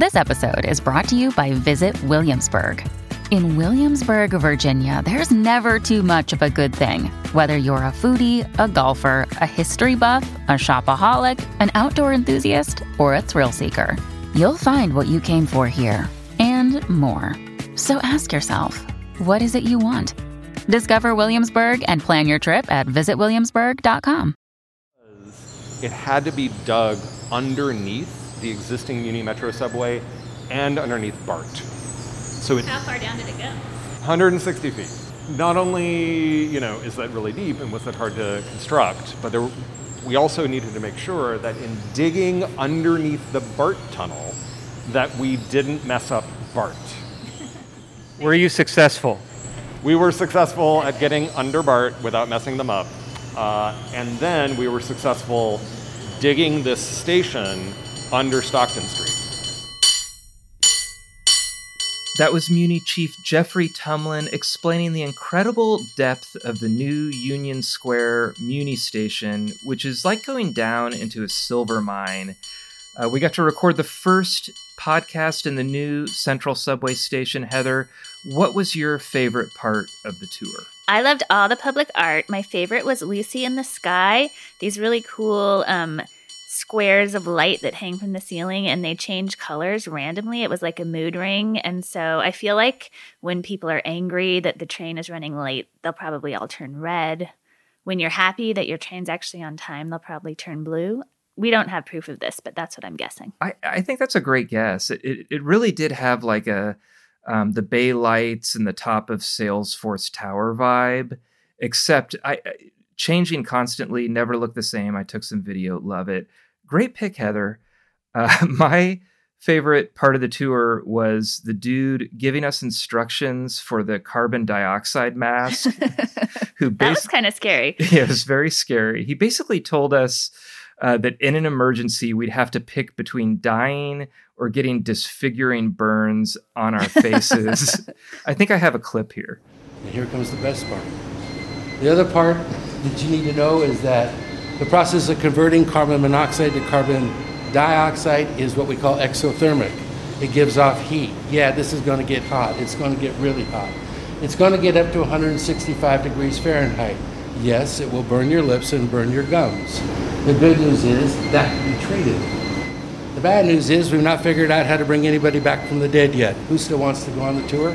This episode is brought to you by Visit Williamsburg. In Williamsburg, Virginia, there's never too much of a good thing. Whether you're a foodie, a golfer, a history buff, a shopaholic, an outdoor enthusiast, or a thrill seeker, you'll find what you came for here and more. So ask yourself, what is it you want? Discover Williamsburg and plan your trip at visitwilliamsburg.com. It had to be dug underneath the existing Muni Metro subway and underneath BART. So how far down did it go? 160 feet. Not only, is that really deep and was that hard to construct, but we also needed to make sure that in digging underneath the BART tunnel that we didn't mess up BART. Were you successful? We were successful at getting under BART without messing them up. And then we were successful digging this station under Stockton Street. That was Muni Chief Jeffrey Tumlin explaining the incredible depth of the new Union Square Muni station, which is like going down into a silver mine. We got to record the first podcast in the new Central Subway station. Heather, what was your favorite part of the tour? I loved all the public art. My favorite was Lucy in the Sky. These really cool squares of light that hang from the ceiling, and they change colors randomly. It was like a mood ring. And so I feel like when people are angry that the train is running late, they'll probably all turn red. When you're happy that your train's actually on time, they'll probably turn blue. We don't have proof of this, but that's what I'm guessing. I think that's a great guess. It really did have like the Bay Lights and the top of Salesforce Tower vibe, except changing constantly, never looked the same. I took some video, love it. Great pick, Heather. My favorite part of the tour was the dude giving us instructions for the carbon dioxide mask. That was kind of scary. Yeah, it was very scary. He basically told us that in an emergency, we'd have to pick between dying or getting disfiguring burns on our faces. I think I have a clip here. And here comes the best part. The other part that you need to know is that the process of converting carbon monoxide to carbon dioxide is what we call exothermic. It gives off heat. Yeah, this is going to get hot. It's going to get really hot. It's going to get up to 165 degrees Fahrenheit. Yes, it will burn your lips and burn your gums. The good news is that can be treated. The bad news is we've not figured out how to bring anybody back from the dead yet. Who still wants to go on the tour?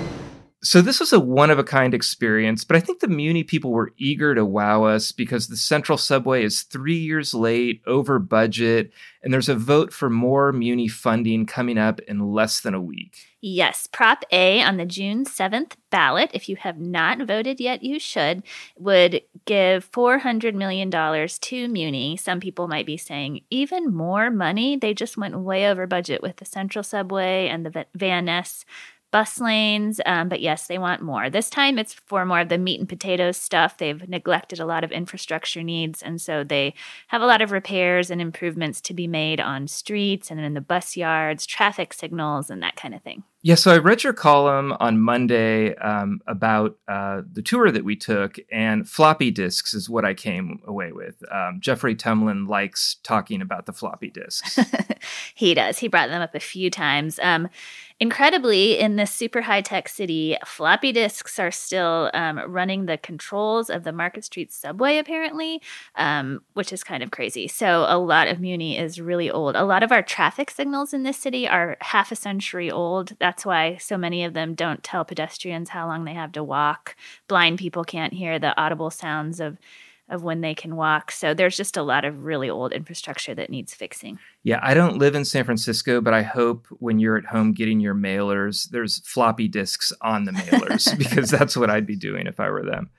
So this was a one-of-a-kind experience, but I think the Muni people were eager to wow us because the Central Subway is 3 years late, over budget, and there's a vote for more Muni funding coming up in less than a week. Yes, Prop A on the June 7th ballot, if you have not voted yet, you should, would give $400 million to Muni. Some people might be saying even more money. They just went way over budget with the Central Subway and the Van Ness bus lanes, but yes, they want more. This time it's for more of the meat and potatoes stuff. They've neglected a lot of infrastructure needs, and so they have a lot of repairs and improvements to be made on streets and in the bus yards, traffic signals, and that kind of thing. Yeah, so I read your column on Monday about the tour that we took, and floppy disks is what I came away with. Jeffrey Tumlin likes talking about the floppy disks. He does. He brought them up a few times. Incredibly, in this super high-tech city, floppy disks are still running the controls of the Market Street subway, apparently, which is kind of crazy. So a lot of Muni is really old. A lot of our traffic signals in this city are half a century old. That's why so many of them don't tell pedestrians how long they have to walk. Blind people can't hear the audible sounds of when they can walk. So there's just a lot of really old infrastructure that needs fixing. Yeah, I don't live in San Francisco, but I hope when you're at home getting your mailers, there's floppy disks on the mailers because that's what I'd be doing if I were them.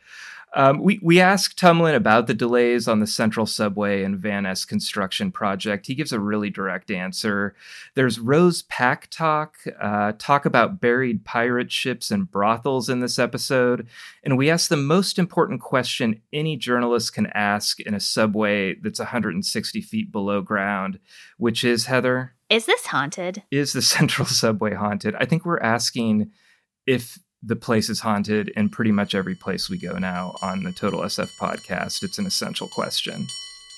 We asked Tumlin about the delays on the Central Subway and Van Ness construction project. He gives a really direct answer. There's Rose Pak talk about buried pirate ships and brothels in this episode. And we asked the most important question any journalist can ask in a subway that's 160 feet below ground, which is, Heather? Is this haunted? Is the Central Subway haunted? I think we're asking if the place is haunted in pretty much every place we go now on the Total SF podcast. It's an essential question.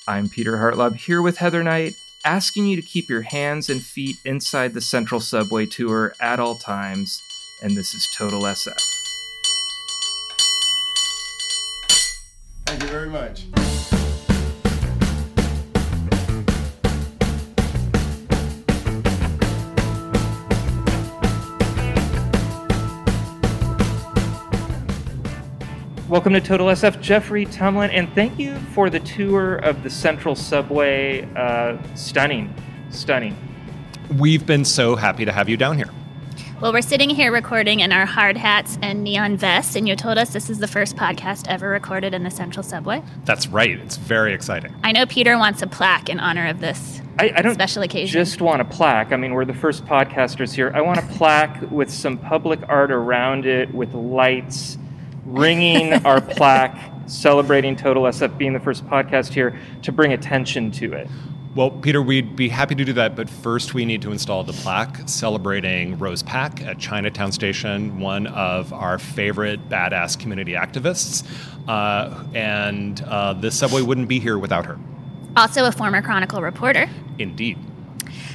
I'm Peter Hartlob here with Heather Knight asking you to keep your hands and feet inside the Central Subway tour at all times, and this is Total SF. Thank you very much. Welcome to Total SF, Jeffrey Tumlin, and thank you for the tour of the Central Subway. Stunning. We've been so happy to have you down here. Well, we're sitting here recording in our hard hats and neon vests, and you told us this is the first podcast ever recorded in the Central Subway. That's right. It's very exciting. I know Peter wants a plaque in honor of this special occasion. Just want a plaque. I mean, we're the first podcasters here. I want a plaque with some public art around it, with lights, ringing our plaque, celebrating Total SF being the first podcast here to bring attention to it. Well, Peter, we'd be happy to do that, but first we need to install the plaque celebrating Rose Pak at Chinatown Station, one of our favorite badass community activists, and the subway wouldn't be here without her. Also a former Chronicle reporter. Indeed.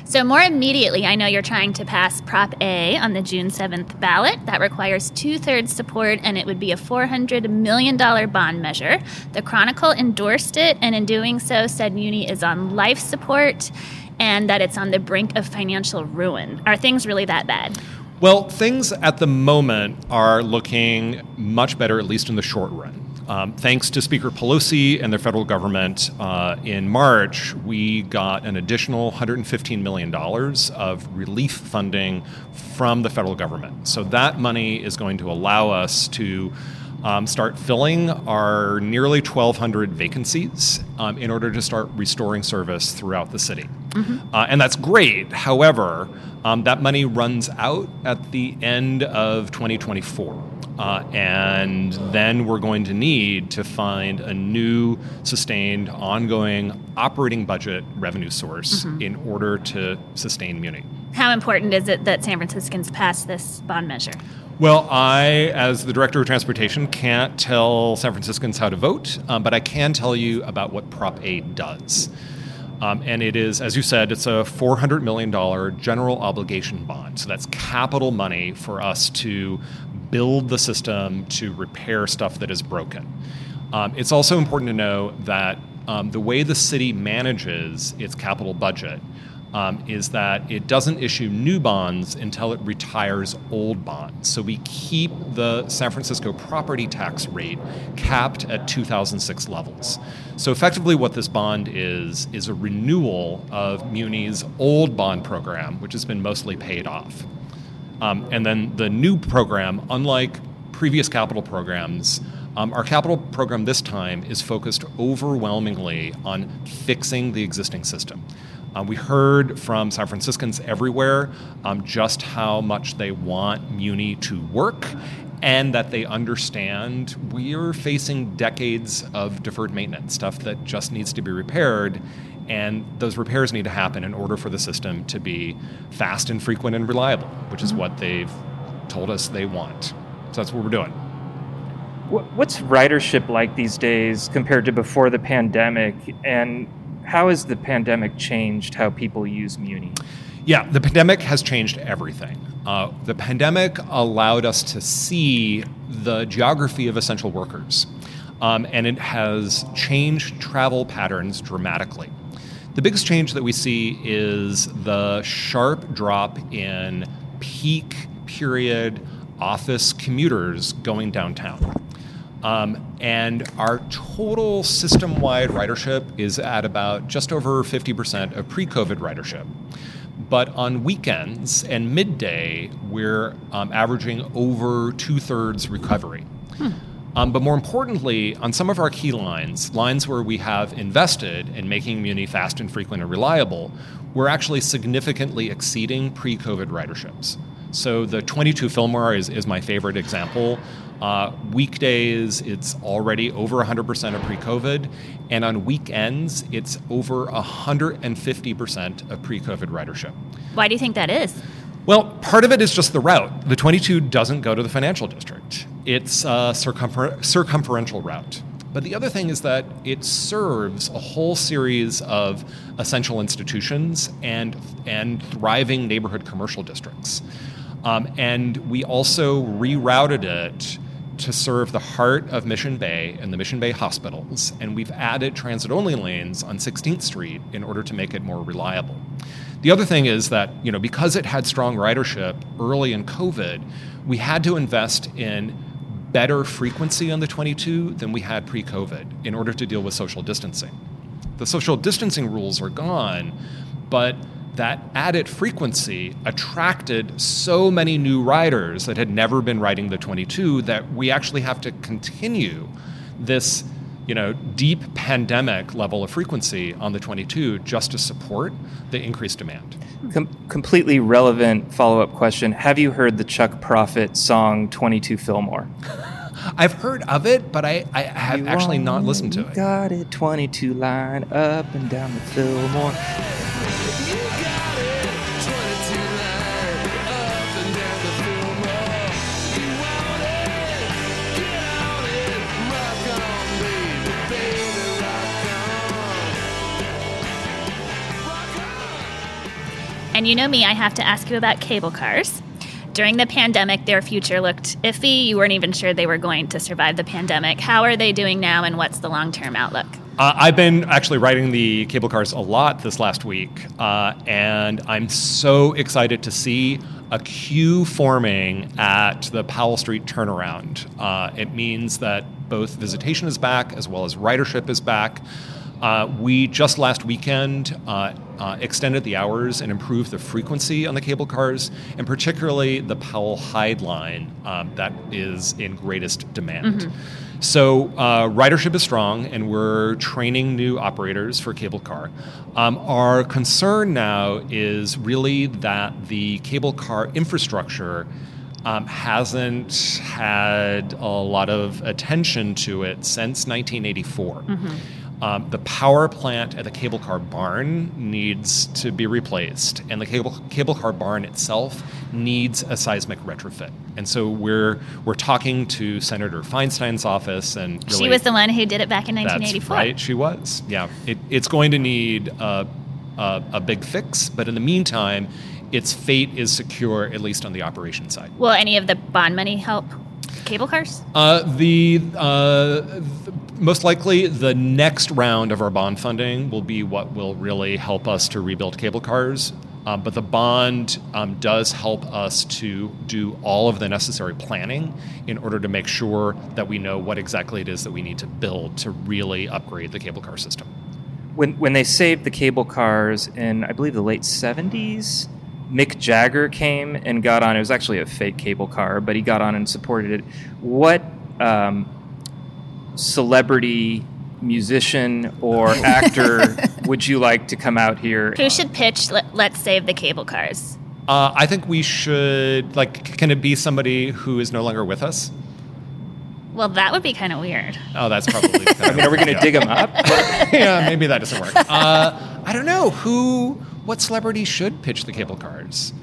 So more immediately, I know you're trying to pass Prop A on the June 7th ballot. That requires two-thirds support, and it would be a $400 million bond measure. The Chronicle endorsed it, and in doing so said Muni is on life support and that it's on the brink of financial ruin. Are things really that bad? Well, things at the moment are looking much better, at least in the short run. Thanks to Speaker Pelosi and the federal government, in March, we got an additional $115 million of relief funding from the federal government. So that money is going to allow us to start filling our nearly 1,200 vacancies in order to start restoring service throughout the city. Mm-hmm. And that's great. However, that money runs out at the end of 2024. And then we're going to need to find a new, sustained, ongoing operating budget revenue source in order to sustain Muni. How important is it that San Franciscans pass this bond measure? Well, I, as the director of transportation, can't tell San Franciscans how to vote, but I can tell you about what Prop A does. And it is, as you said, it's a $400 million general obligation bond. So that's capital money for us to build the system, to repair stuff that is broken. It's also important to know that the way the city manages its capital budget is that it doesn't issue new bonds until it retires old bonds. So we keep the San Francisco property tax rate capped at 2006 levels. So effectively what this bond is a renewal of Muni's old bond program, which has been mostly paid off. And then the new program, unlike previous capital programs, our capital program this time is focused overwhelmingly on fixing the existing system. We heard from San Franciscans everywhere just how much they want Muni to work and that they understand we're facing decades of deferred maintenance, stuff that just needs to be repaired, and those repairs need to happen in order for the system to be fast and frequent and reliable, which is what they've told us they want. So that's what we're doing. What's ridership like these days compared to before the pandemic, and how has the pandemic changed how people use Muni? Yeah, the pandemic has changed everything. The pandemic allowed us to see the geography of essential workers, and it has changed travel patterns dramatically. The biggest change that we see is the sharp drop in peak period office commuters going downtown. And our total system-wide ridership is at about just over 50% of pre-COVID ridership. But on weekends and midday, we're averaging over two-thirds recovery. But more importantly, on some of our key lines, lines where we have invested in making Muni fast and frequent and reliable, we're actually significantly exceeding pre-COVID riderships. So the 22 Fillmore is my favorite example. Weekdays, it's already over 100% of pre-COVID, and on weekends, it's over 150% of pre-COVID ridership. Why do you think that is? Well, part of it is just the route. The 22 doesn't go to the financial district. It's a circumferential route. But the other thing is that it serves a whole series of essential institutions and thriving neighborhood commercial districts. And we also rerouted it to serve the heart of Mission Bay and the Mission Bay hospitals. And we've added transit-only lanes on 16th Street in order to make it more reliable. The other thing is that, you know, because it had strong ridership early in COVID, we had to invest in better frequency on the 22 than we had pre-COVID in order to deal with social distancing. The social distancing rules are gone, but that added frequency attracted so many new riders that had never been riding the 22 that we actually have to continue this, you know, deep pandemic level of frequency on the 22 just to support the increased demand. Completely relevant follow-up question. Have you heard the Chuck Prophet song 22 Fillmore? I've heard of it, but I have you actually not listened to it. Got it, 22 line up and down the Fillmore. And you know me, I have to ask you about cable cars. During the pandemic, their future looked iffy. You weren't even sure they were going to survive the pandemic. How are they doing now, and what's the long-term outlook? I've been actually riding the cable cars a lot this last week, and I'm so excited to see a queue forming at the Powell Street turnaround. It means that both visitation is back as well as ridership is back. We just last weekend extended the hours and improved the frequency on the cable cars, and particularly the Powell Hyde line that is in greatest demand. Mm-hmm. So ridership is strong, and we're training new operators for cable car. Our concern now is really that the cable car infrastructure hasn't had a lot of attention to it since 1984. Mm-hmm. The power plant at the cable car barn needs to be replaced, and the cable car barn itself needs a seismic retrofit. And so we're talking to Senator Feinstein's office, and really, she was the one who did it back in 1984. That's right, she was. Yeah, it's going to need a big fix, but in the meantime, its fate is secure, at least on the operation side. Will any of the bond money help cable cars? Most likely, the next round of our bond funding will be what will really help us to rebuild cable cars. But the bond does help us to do all of the necessary planning in order to make sure that we know what exactly it is that we need to build to really upgrade the cable car system. When they saved the cable cars in, I believe, the late 70s, Mick Jagger came and got on. It was actually a fake cable car, but he got on and supported it. What celebrity musician or actor would you like to come out here? Who should pitch Let's Save the Cable Cars? I think we should, can it be somebody who is no longer with us? Well, that would be kind of weird. Oh, that's probably kind of weird. Are we going to dig them up? Yeah, maybe that doesn't work. I don't know. What celebrity should pitch the cable cars?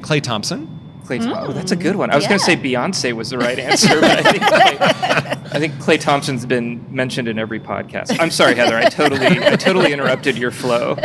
Clay Thompson. Oh, that's a good one. I was going to say Beyonce was the right answer, but I think Clay Thompson's been mentioned in every podcast. I'm sorry, Heather. I totally interrupted your flow.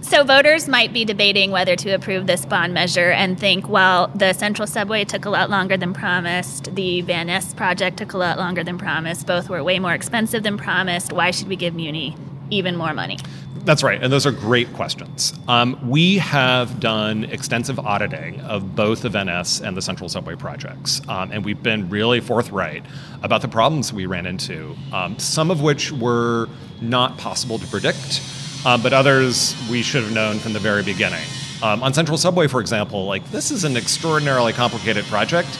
So voters might be debating whether to approve this bond measure and think, well, the Central Subway took a lot longer than promised. The Van Ness project took a lot longer than promised. Both were way more expensive than promised. Why should we give Muni even more money? That's right, and those are great questions. We have done extensive auditing of both the Van Ness and the Central Subway projects, and we've been really forthright about the problems we ran into, some of which were not possible to predict, but others we should have known from the very beginning. On Central Subway, for example, this is an extraordinarily complicated project.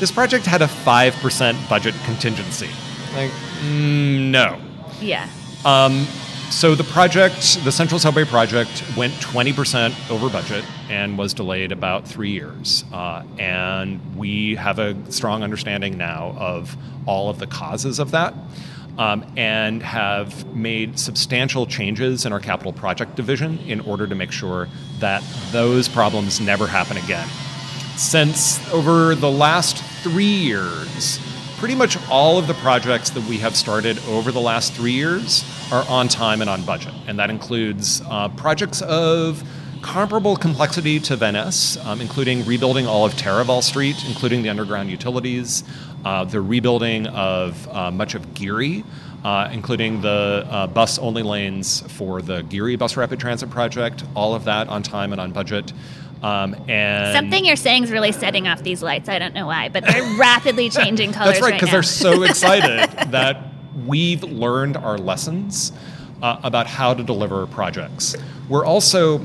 This project had a 5% budget contingency. No. Yeah. So the Central Subway project, went 20% over budget and was delayed about 3 years. And we have a strong understanding now of all of the causes of that, and have made substantial changes in our capital project division in order to make sure that those problems never happen again. Since over the last 3 years, pretty much all of the projects that we have started over the last 3 years are on time and on budget. And that includes projects of comparable complexity to Venice, including rebuilding all of Taraval Street, including the underground utilities, the rebuilding of much of Geary, including the bus-only lanes for the Geary Bus Rapid Transit project, all of that on time and on budget. And something you're saying is really setting off these lights. I don't know why, but they're rapidly changing colors. That's right, because they're so excited that we've learned our lessons about how to deliver projects. We're also,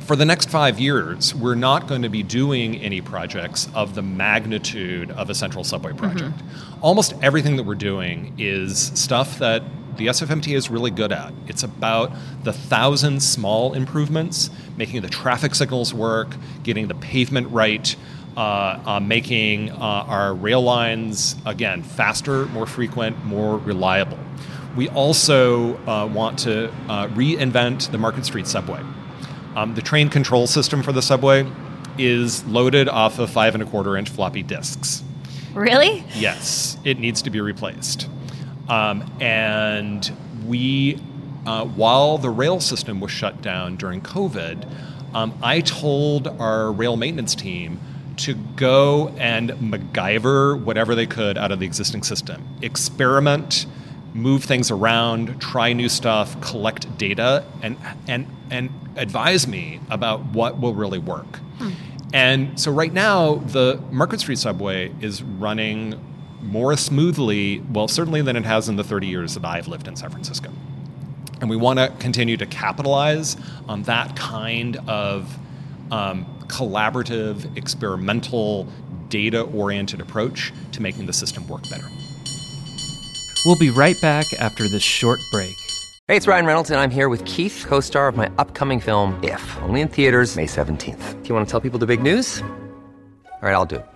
for the next 5 years, we're not going to be doing any projects of the magnitude of a Central Subway project. Mm-hmm. Almost everything that we're doing is stuff that the SFMTA is really good at. It's about the 1,000 small improvements, making the traffic signals work, getting the pavement right, making our rail lines, again, faster, more frequent, more reliable. We also want to reinvent the Market Street subway. The train control system for the subway is loaded off of 5 1/4-inch floppy disks. Really? Yes. It needs to be replaced. And we, while the rail system was shut down during COVID, I told our rail maintenance team to go and MacGyver whatever they could out of the existing system. Experiment, move things around, try new stuff, collect data, and advise me about what will really work. Hmm. And so right now, the Market Street subway is running more smoothly, well, certainly than it has in the 30 years that I've lived in San Francisco. And we want to continue to capitalize on that kind of collaborative, experimental, data-oriented approach to making the system work better. We'll be right back after this short break. Hey, it's Ryan Reynolds, and I'm here with Keith, co-star of my upcoming film, If, only in theaters May 17th. Do you want to tell people the big news? All right, I'll do it.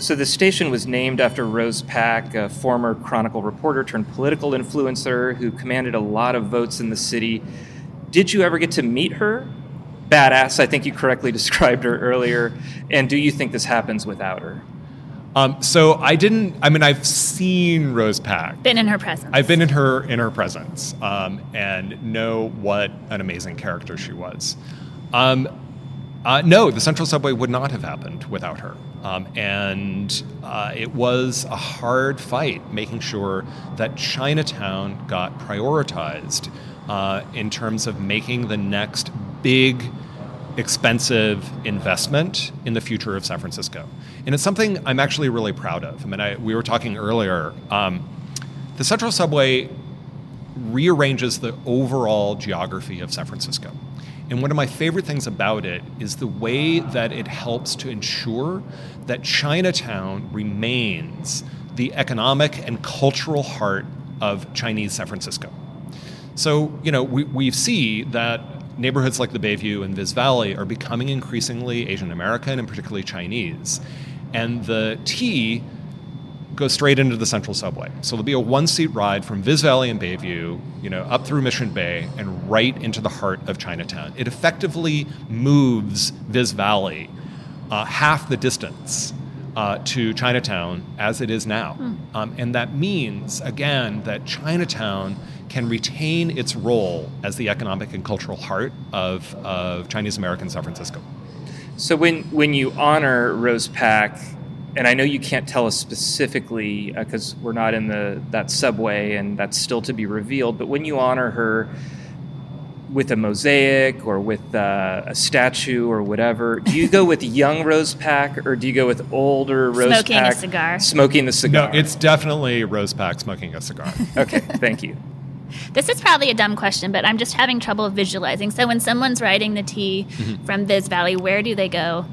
So the station was named after Rose Pak, a former Chronicle reporter turned political influencer who commanded a lot of votes in the city. Did you ever get to meet her? Badass, I think you correctly described her earlier. And do you think this happens without her? So I didn't. I mean, I've seen Rose Pak. Been in her presence. I've been in her presence, and know what an amazing character she was. No, the Central Subway would not have happened without her. And it was a hard fight making sure that Chinatown got prioritized in terms of making the next big, expensive investment in the future of San Francisco. And it's something I'm actually really proud of. I mean, we were talking earlier. The Central Subway rearranges the overall geography of San Francisco. And one of my favorite things about it is the way that it helps to ensure that Chinatown remains the economic and cultural heart of Chinese San Francisco. So, you know, we see that neighborhoods like the Bayview and Viz Valley are becoming increasingly Asian American and particularly Chinese. And the T goes straight into the Central Subway. So there'll be a one-seat ride from Viz Valley and Bayview, you know, up through Mission Bay and right into the heart of Chinatown. It effectively moves Viz Valley half the distance to Chinatown as it is now. Mm. And that means, again, that Chinatown can retain its role as the economic and cultural heart of Chinese-American San Francisco. So when you honor Rose Pak, and I know you can't tell us specifically because we're not in that subway and that's still to be revealed, but when you honor her with a mosaic or with a statue or whatever, do you go with young Rose Pak or do you go with older Rose Pak? Smoking a cigar. Smoking the cigar. No, it's definitely Rose Pak smoking a cigar. Okay, thank you. This is probably a dumb question, but I'm just having trouble visualizing. So when someone's riding the T mm-hmm. from Viz Valley, where do they go?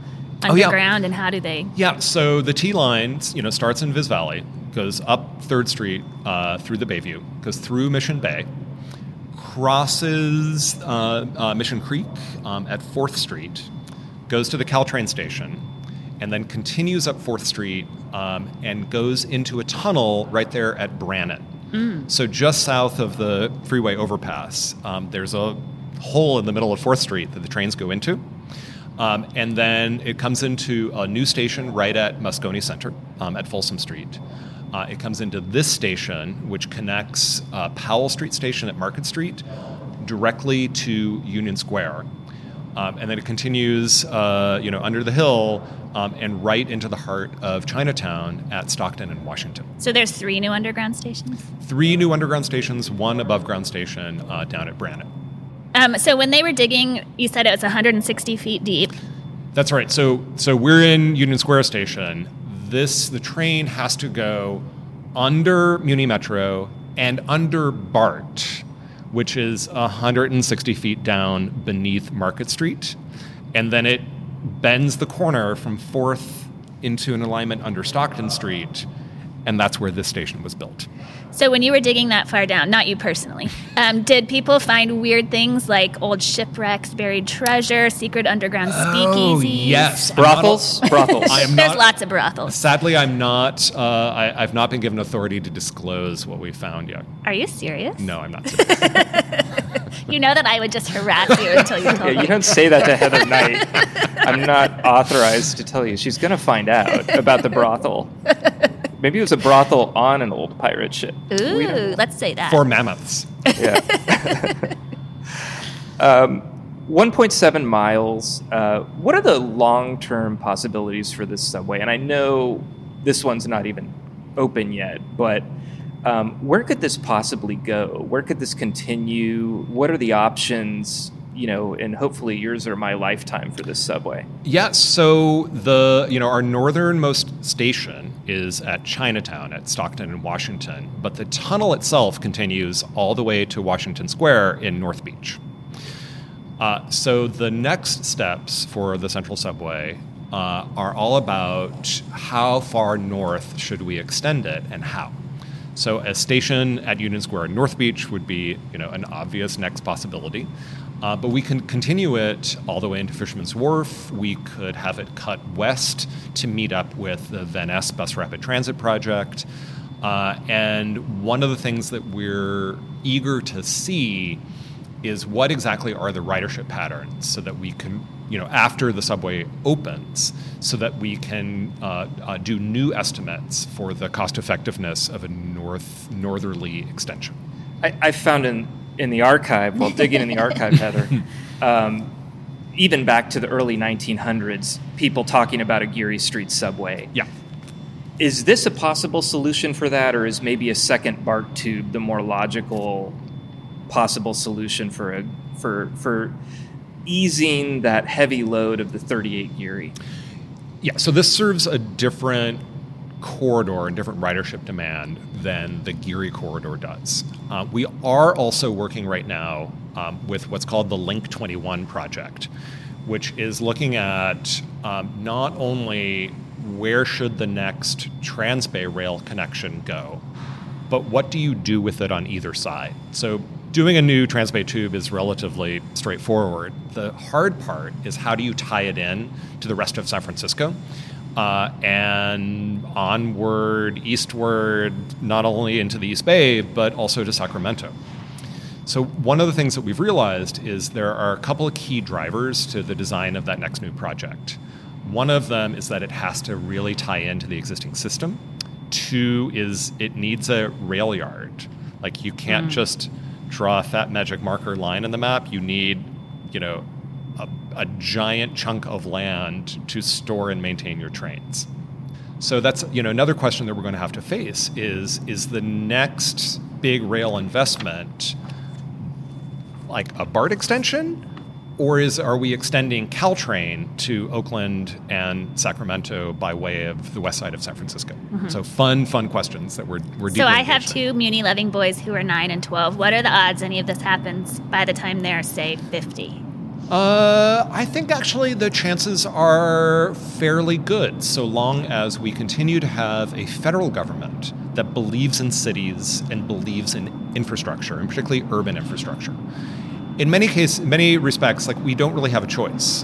Underground, yeah. And how do they? Yeah, so the T line, you know, starts in Viz Valley, goes up 3rd Street through the Bayview, goes through Mission Bay, crosses Mission Creek at 4th Street, goes to the Caltrain station, and then continues up 4th Street and goes into a tunnel right there at Brannan. Mm. So just south of the freeway overpass, there's a hole in the middle of 4th Street that the trains go into. And then it comes into a new station right at Moscone Center at Folsom Street. It comes into this station, which connects Powell Street Station at Market Street directly to Union Square. And then it continues, under the hill and right into the heart of Chinatown at Stockton and Washington. So there's three new underground stations? Three new underground stations, one above ground station down at Brannan. So when they were digging, you said it was 160 feet deep. That's right. So we're in Union Square Station. The train has to go under Muni Metro and under BART, which is 160 feet down beneath Market Street. And then it bends the corner from 4th into an alignment under Stockton Street. And that's where this station was built. So when you were digging that far down, not you personally, did people find weird things like old shipwrecks, buried treasure, secret underground speakeasies? Oh, yes. Brothels? Brothels. There's lots of brothels. Sadly, I've not been given authority to disclose what we found yet. Are you serious? No, I'm not serious. You know that I would just harass you until you told me. Yeah, you don't say that to Heather Knight. I'm not authorized to tell you. She's going to find out about the brothel. Maybe it was a brothel on an old pirate ship. Ooh, let's say that. For mammoths. Yeah. 1.7 miles. What are the long-term possibilities for this subway? And I know this one's not even open yet, but where could this possibly go? Where could this continue? What are the options? And hopefully yours or my lifetime for this subway. Yeah, so our northernmost station is at Chinatown, at Stockton and Washington, but the tunnel itself continues all the way to Washington Square in North Beach. So the next steps for the Central Subway are all about how far north should we extend it and how. So a station at Union Square in North Beach would be, an obvious next possibility. But we can continue it all the way into Fisherman's Wharf. We could have it cut west to meet up with the Van Ness Bus Rapid Transit project. And one of the things that we're eager to see is what exactly are the ridership patterns so that we can, after the subway opens, so that we can do new estimates for the cost effectiveness of a northerly extension. I found in the archive, while digging in the archive, Heather, even back to the early 1900s, people talking about a Geary Street subway. Yeah. Is this a possible solution for that, or is maybe a second BART tube the more logical possible solution for easing that heavy load of the 38 Geary? Yeah, so this serves a different corridor and different ridership demand than the Geary corridor does. We are also working right now with what's called the Link 21 project, which is looking at not only where should the next Transbay rail connection go, but what do you do with it on either side? So doing a new Transbay tube is relatively straightforward. The hard part is how do you tie it in to the rest of San Francisco? And onward, eastward, not only into the East Bay, but also to Sacramento. So one of the things that we've realized is there are a couple of key drivers to the design of that next new project. One of them is that it has to really tie into the existing system. Two is it needs a rail yard. Like you can't just draw a fat magic marker line in the map. You need, a giant chunk of land to store and maintain your trains. So that's, another question that we're going to have to face is the next big rail investment like a BART extension, or are we extending Caltrain to Oakland and Sacramento by way of the west side of San Francisco? Mm-hmm. So fun questions that we're dealing with. So I have two Muni-loving boys who are 9 and 12. What are the odds any of this happens by the time they're, say, 50? I think actually the chances are fairly good, so long as we continue to have a federal government that believes in cities and believes in infrastructure, and particularly urban infrastructure. In many cases, in many respects, like, we don't really have a choice.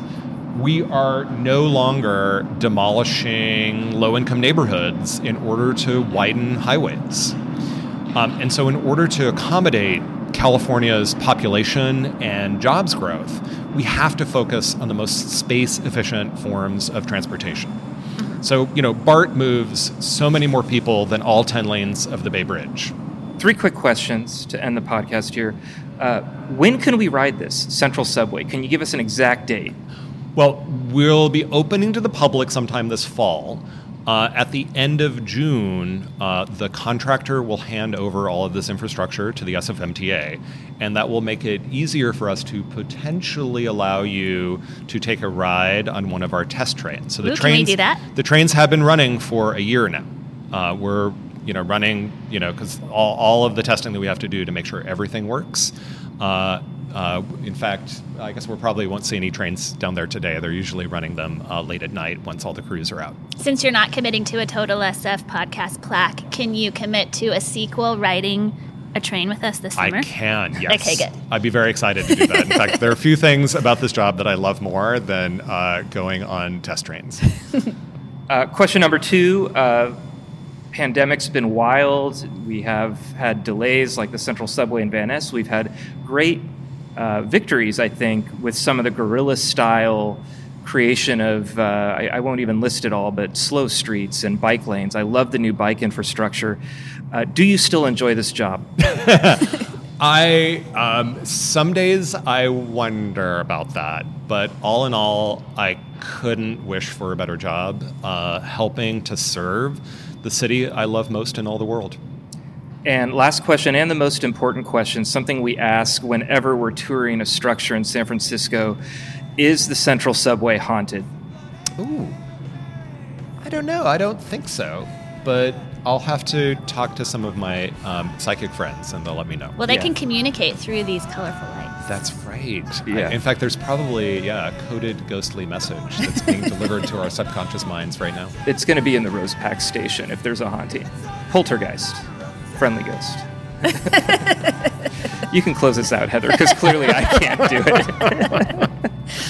We are no longer demolishing low-income neighborhoods in order to widen highways. And so in order to accommodate California's population and jobs growth, we have to focus on the most space-efficient forms of transportation. So, you know, BART moves so many more people than all 10 lanes of the Bay Bridge. Three quick questions to end the podcast here. When can we ride this Central Subway? Can you give us an exact date? Well, we'll be opening to the public sometime this fall. At the end of June, the contractor will hand over all of this infrastructure to the SFMTA, and that will make it easier for us to potentially allow you to take a ride on one of our test trains. So the trains, can we do that? The trains have been running for a year now. We're running, because all of the testing that we have to do to make sure everything works. In fact, I guess we probably won't see any trains down there today. They're usually running them late at night once all the crews are out. Since you're not committing to a Total SF podcast plaque, can you commit to a sequel riding a train with us this summer? I can, yes. Okay, good. I'd be very excited to do that. In fact, there are few things about this job that I love more than going on test trains. Question number two. Pandemic's been wild. We have had delays like the Central Subway in Van Ness. We've had great victories, I think, with some of the guerrilla-style creation of, I won't even list it all, but slow streets and bike lanes. I love the new bike infrastructure. Do you still enjoy this job? Some days I wonder about that, but all in all, I couldn't wish for a better job helping to serve the city I love most in all the world. And last question, and the most important question, something we ask whenever we're touring a structure in San Francisco, is the Central Subway haunted? Ooh, I don't know. I don't think so. But I'll have to talk to some of my psychic friends, and they'll let me know. Well, they can communicate through these colorful lights. That's right. Yeah. In fact, there's probably a coded ghostly message that's being delivered to our subconscious minds right now. It's going to be in the Rose Pak station if there's a haunting. Poltergeist. Friendly ghost. You can close this out, Heather, because clearly I can't do it.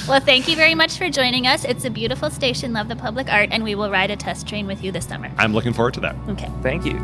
Well, thank you very much for joining us. It's a beautiful station. Love the public art, and we will ride a test train with you this summer. I'm looking forward to that. Okay. Thank you.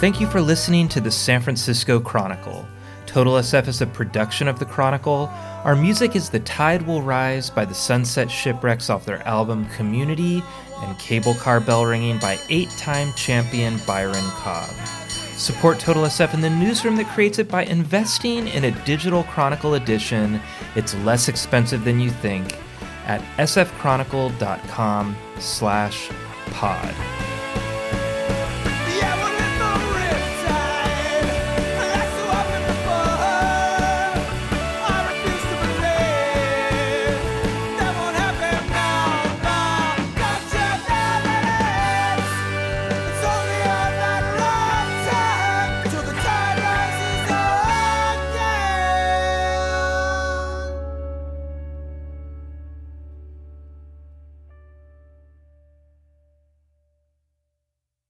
Thank you for listening to the San Francisco Chronicle. Total SF is a production of The Chronicle. Our music is The Tide Will Rise by the Sunset Shipwrecks off their album Community, and Cable Car Bell Ringing by 8-time champion Byron Cobb. Support Total SF in the newsroom that creates it by investing in a digital Chronicle edition. It's less expensive than you think at sfchronicle.com/pod.